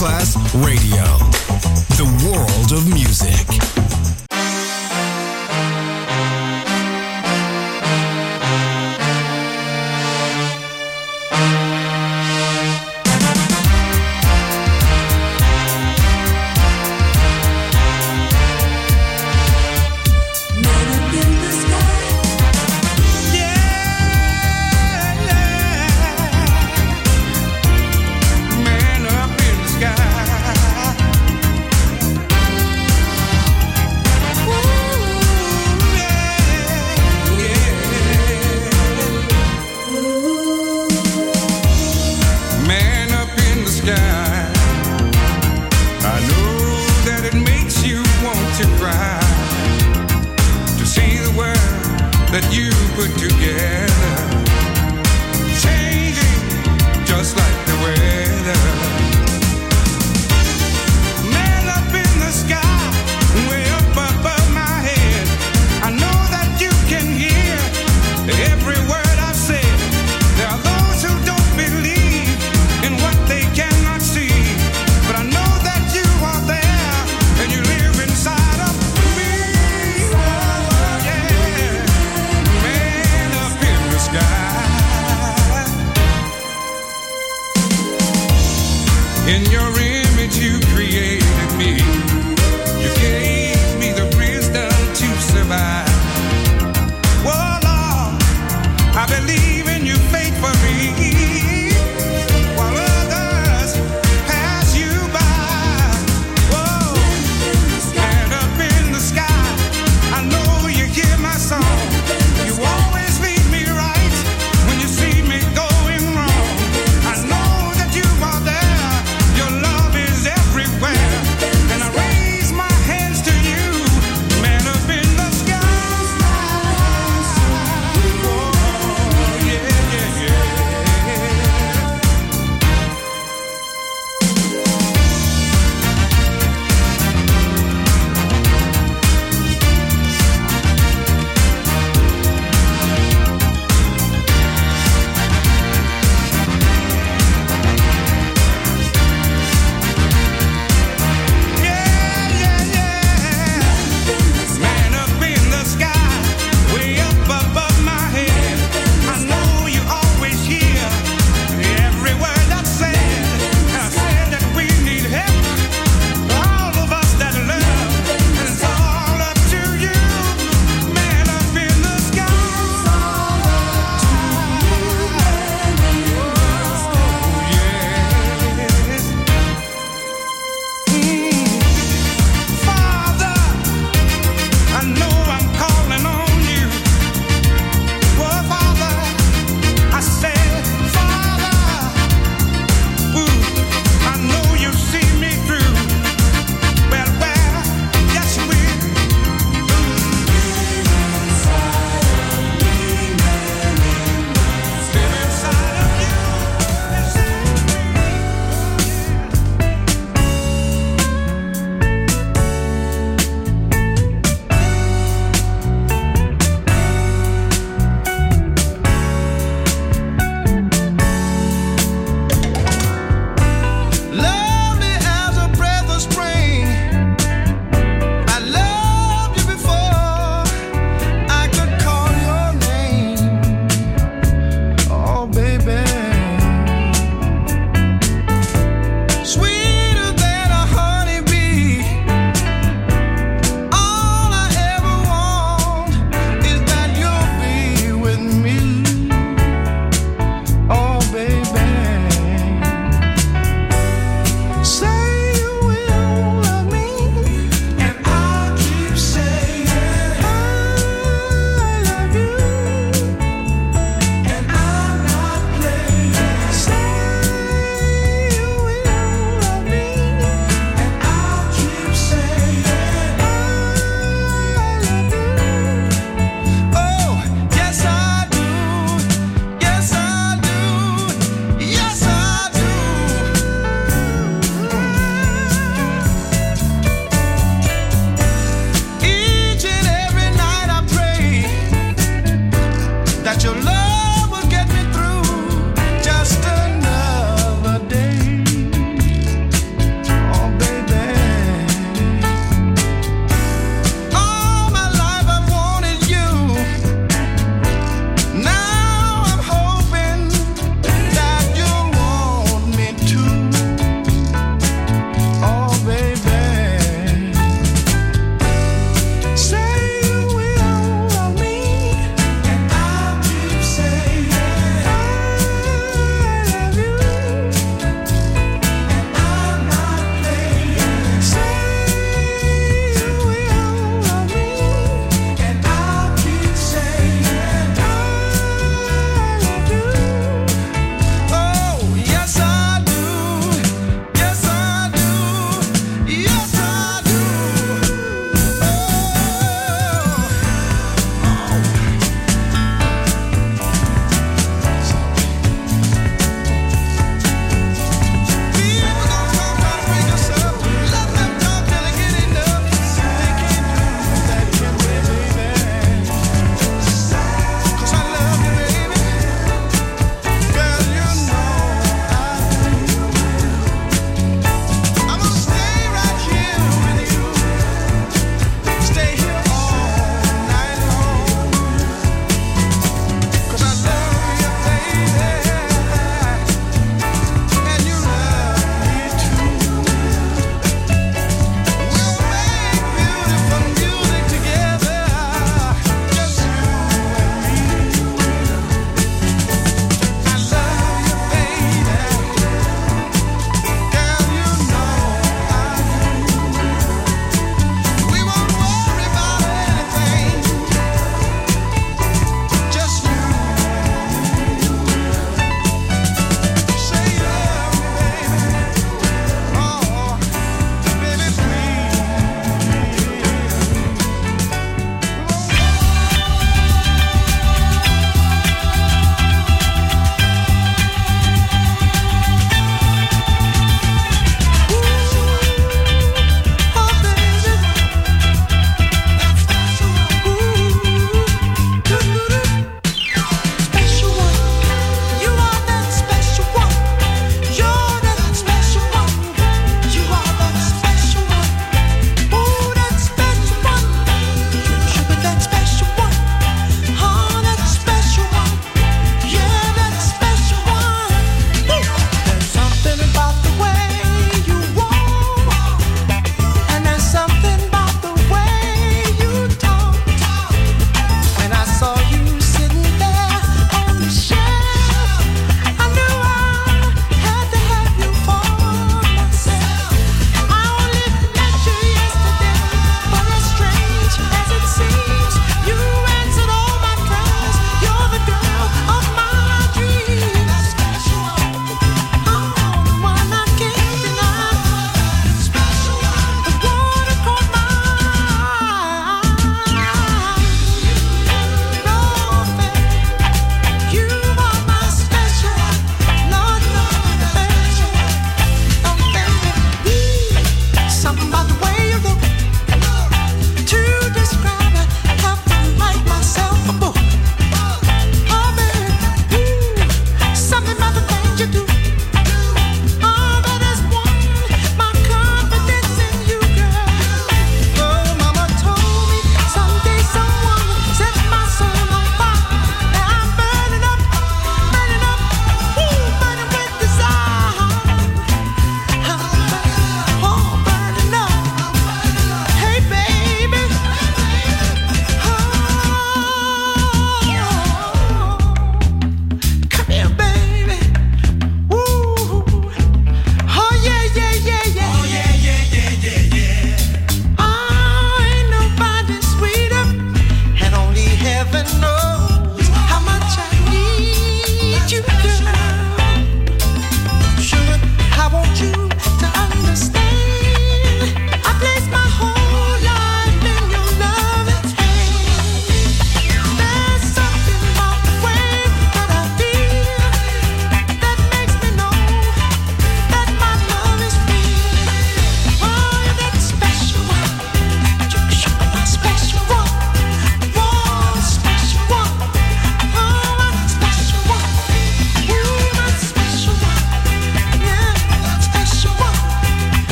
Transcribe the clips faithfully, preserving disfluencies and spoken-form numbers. Masterclass Radio. The world of music.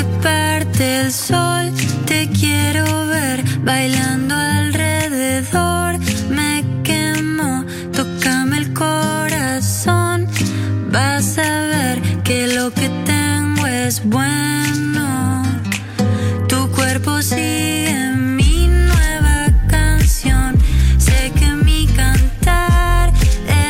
che parte el sol, te quiero ver bailando alrededor, me quemo, tócame el corazón, vas a ver que lo que tengo es bueno, tu cuerpo sigue en mi nueva canción, sé que mi cantar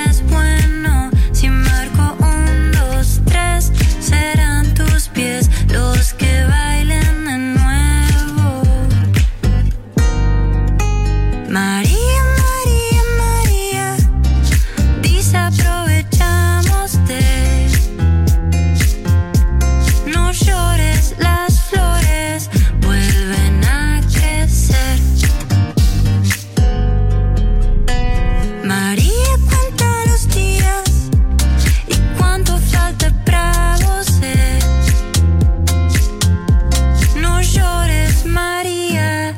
es bueno, si marco un, dos, tres, serán tus pies los que bailen de nuevo. María, María, María, desaprovechamos de, no llores, las flores vuelven a crecer. María, cuenta los días y cuánto falta para você. No llores, María,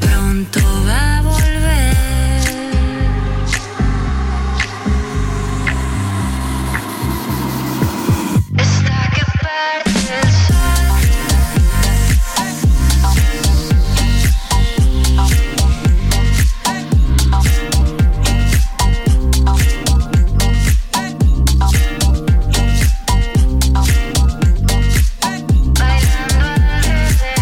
pronto va a volver. Está que parte el sol, bailando alrededor. María, no llores, las flores vuelven a crecer. María, María, no llores, María, pronto va a volver. Yo quedaría por amar a María. Yo quedaría por amar a María. Yo quedaría por amar a María. María, María, María. Yo quedaría por amar a María.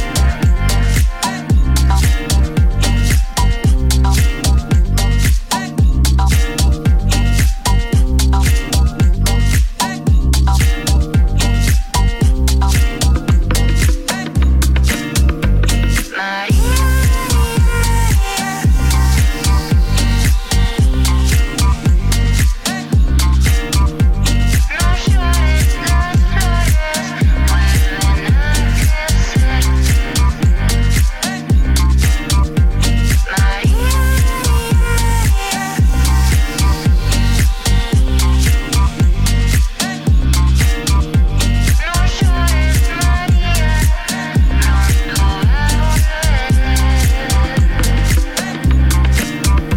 María, María, María.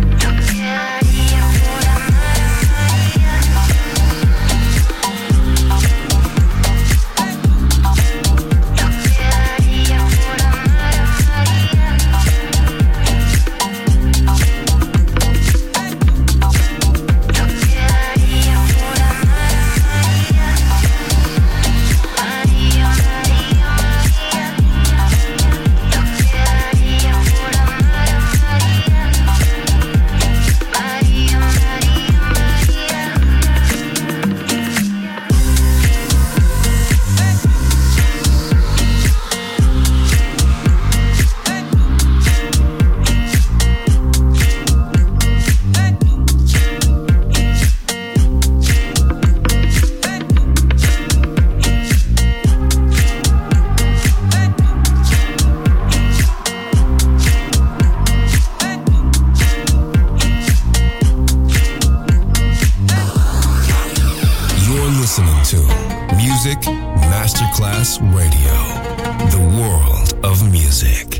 You're listening to Music Masterclass Radio, the world of music.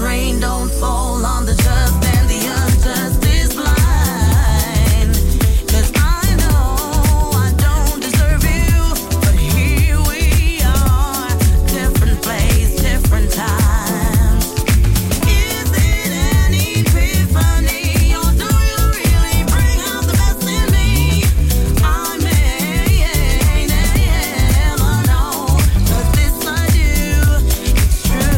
rain don't fall on the just and the unjust is blind. 'Cause I know I don't deserve you, but here we are, different place, different times. Is it an epiphany, or do you really bring out the best in me? I may never know, but this I do, it's true.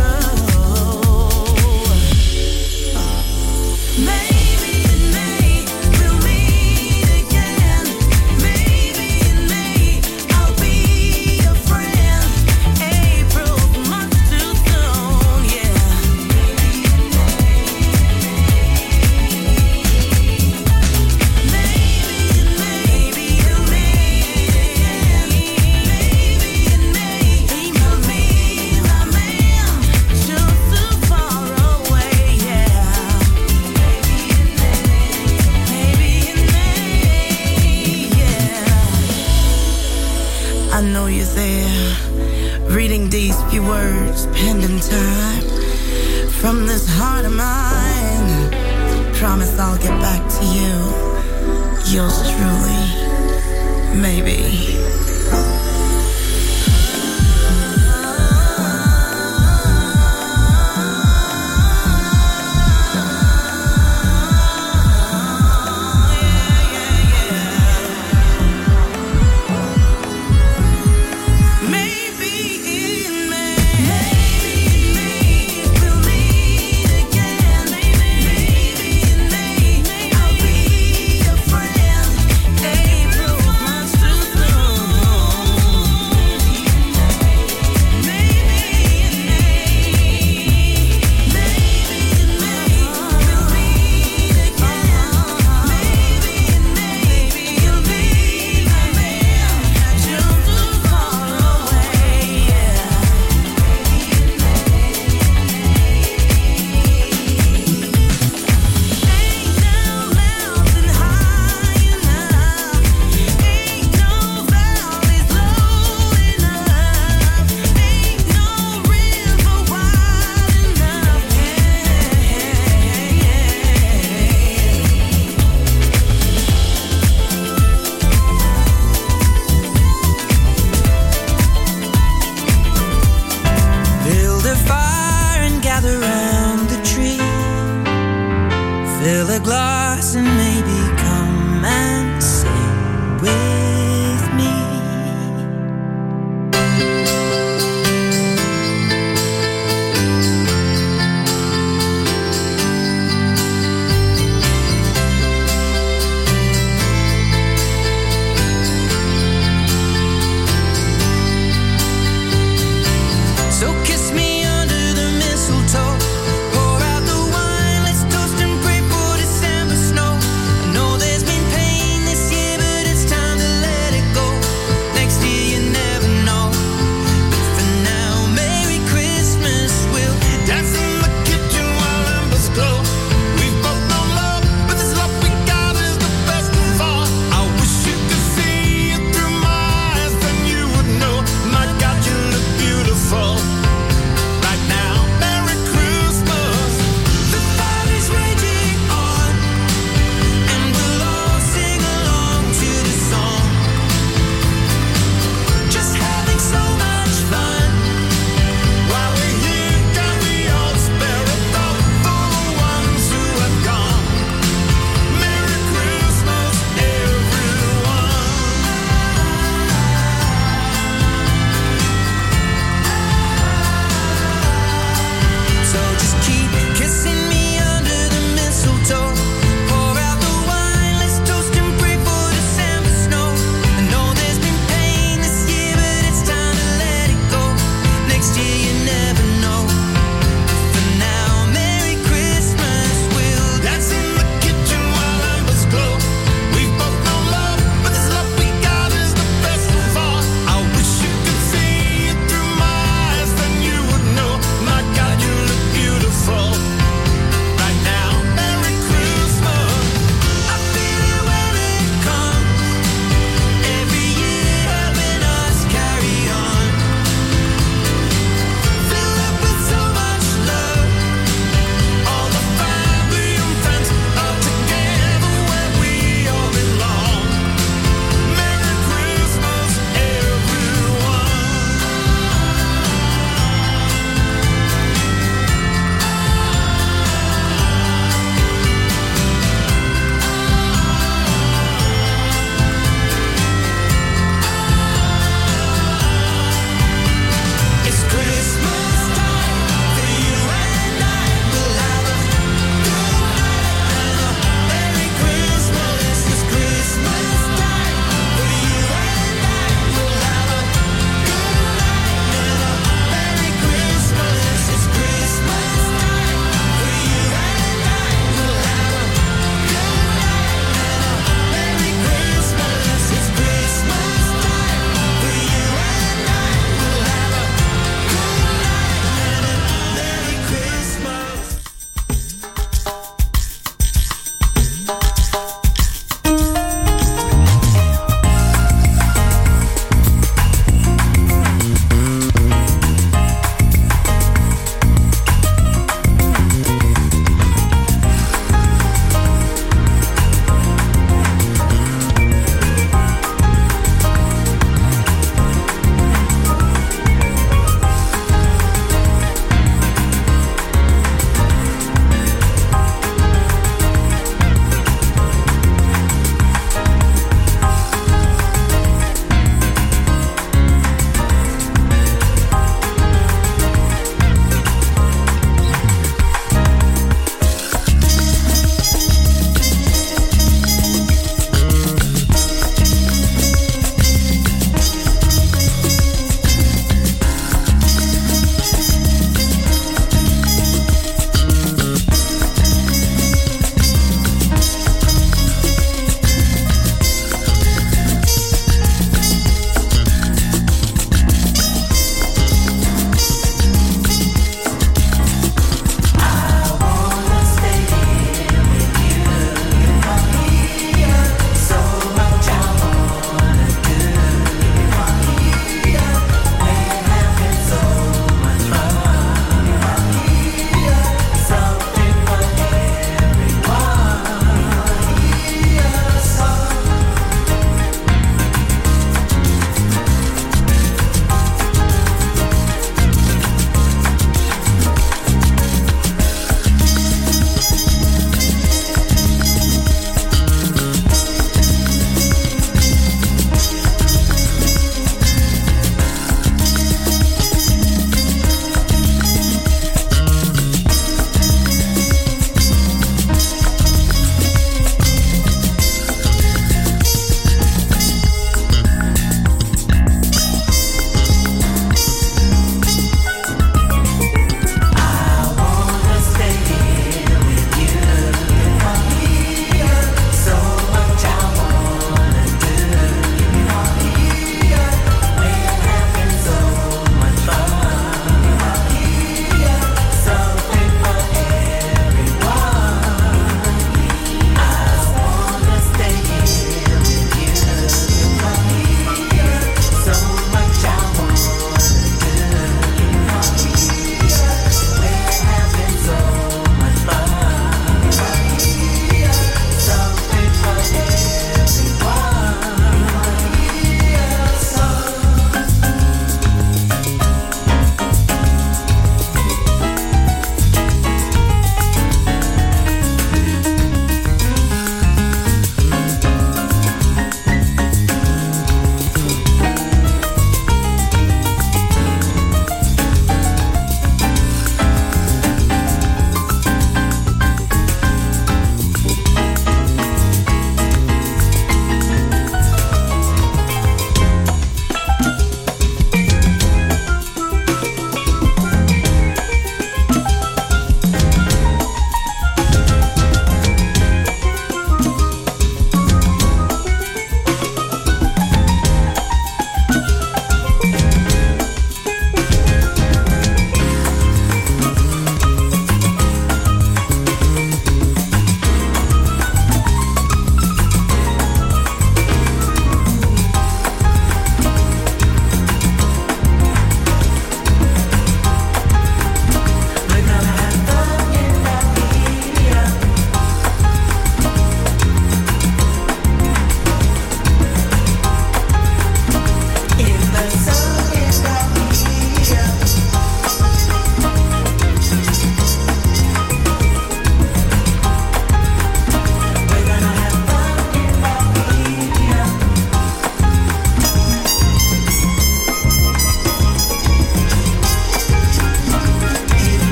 Maybe no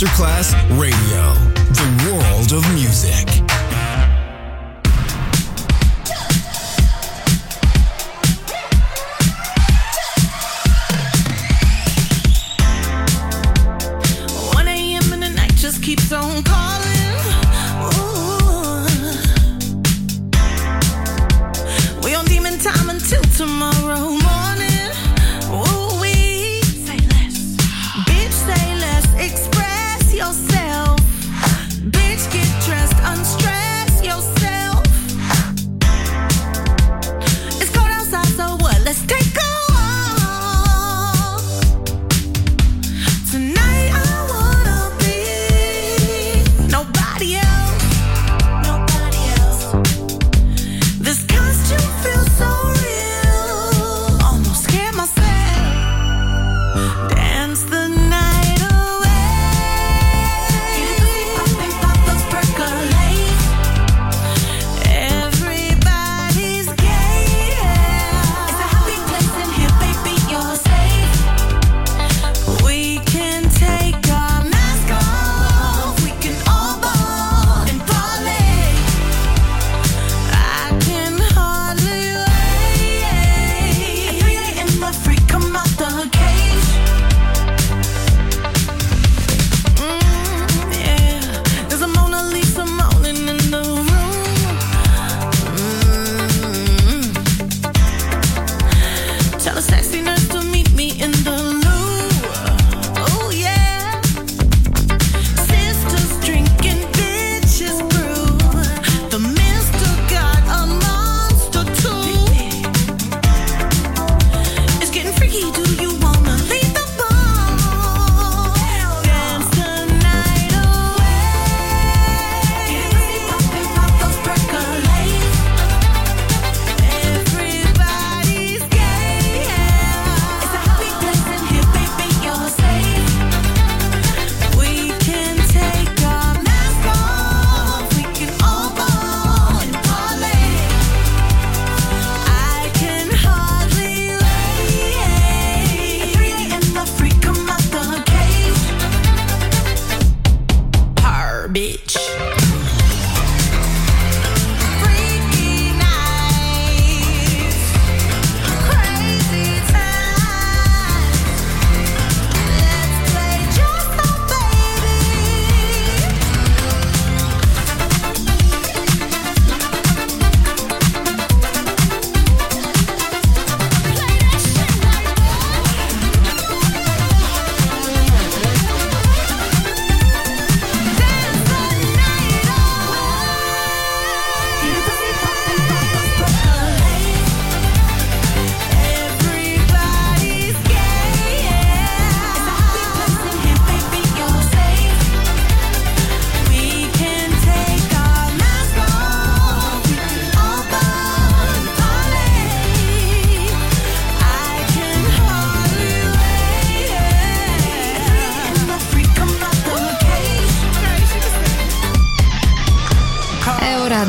Masterclass Radio, the world of music. one a.m. and the night just keeps on calling. Ooh. We on demon time until tomorrow morning. Express yourself, bitch, get dressed, unstress yourself. It's cold outside, so what? Let's take a walk. Tonight I wanna be nobody else, nobody else. This costume feels so real, almost scared myself. Dance the night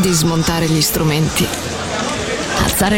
di smontare gli strumenti, alzare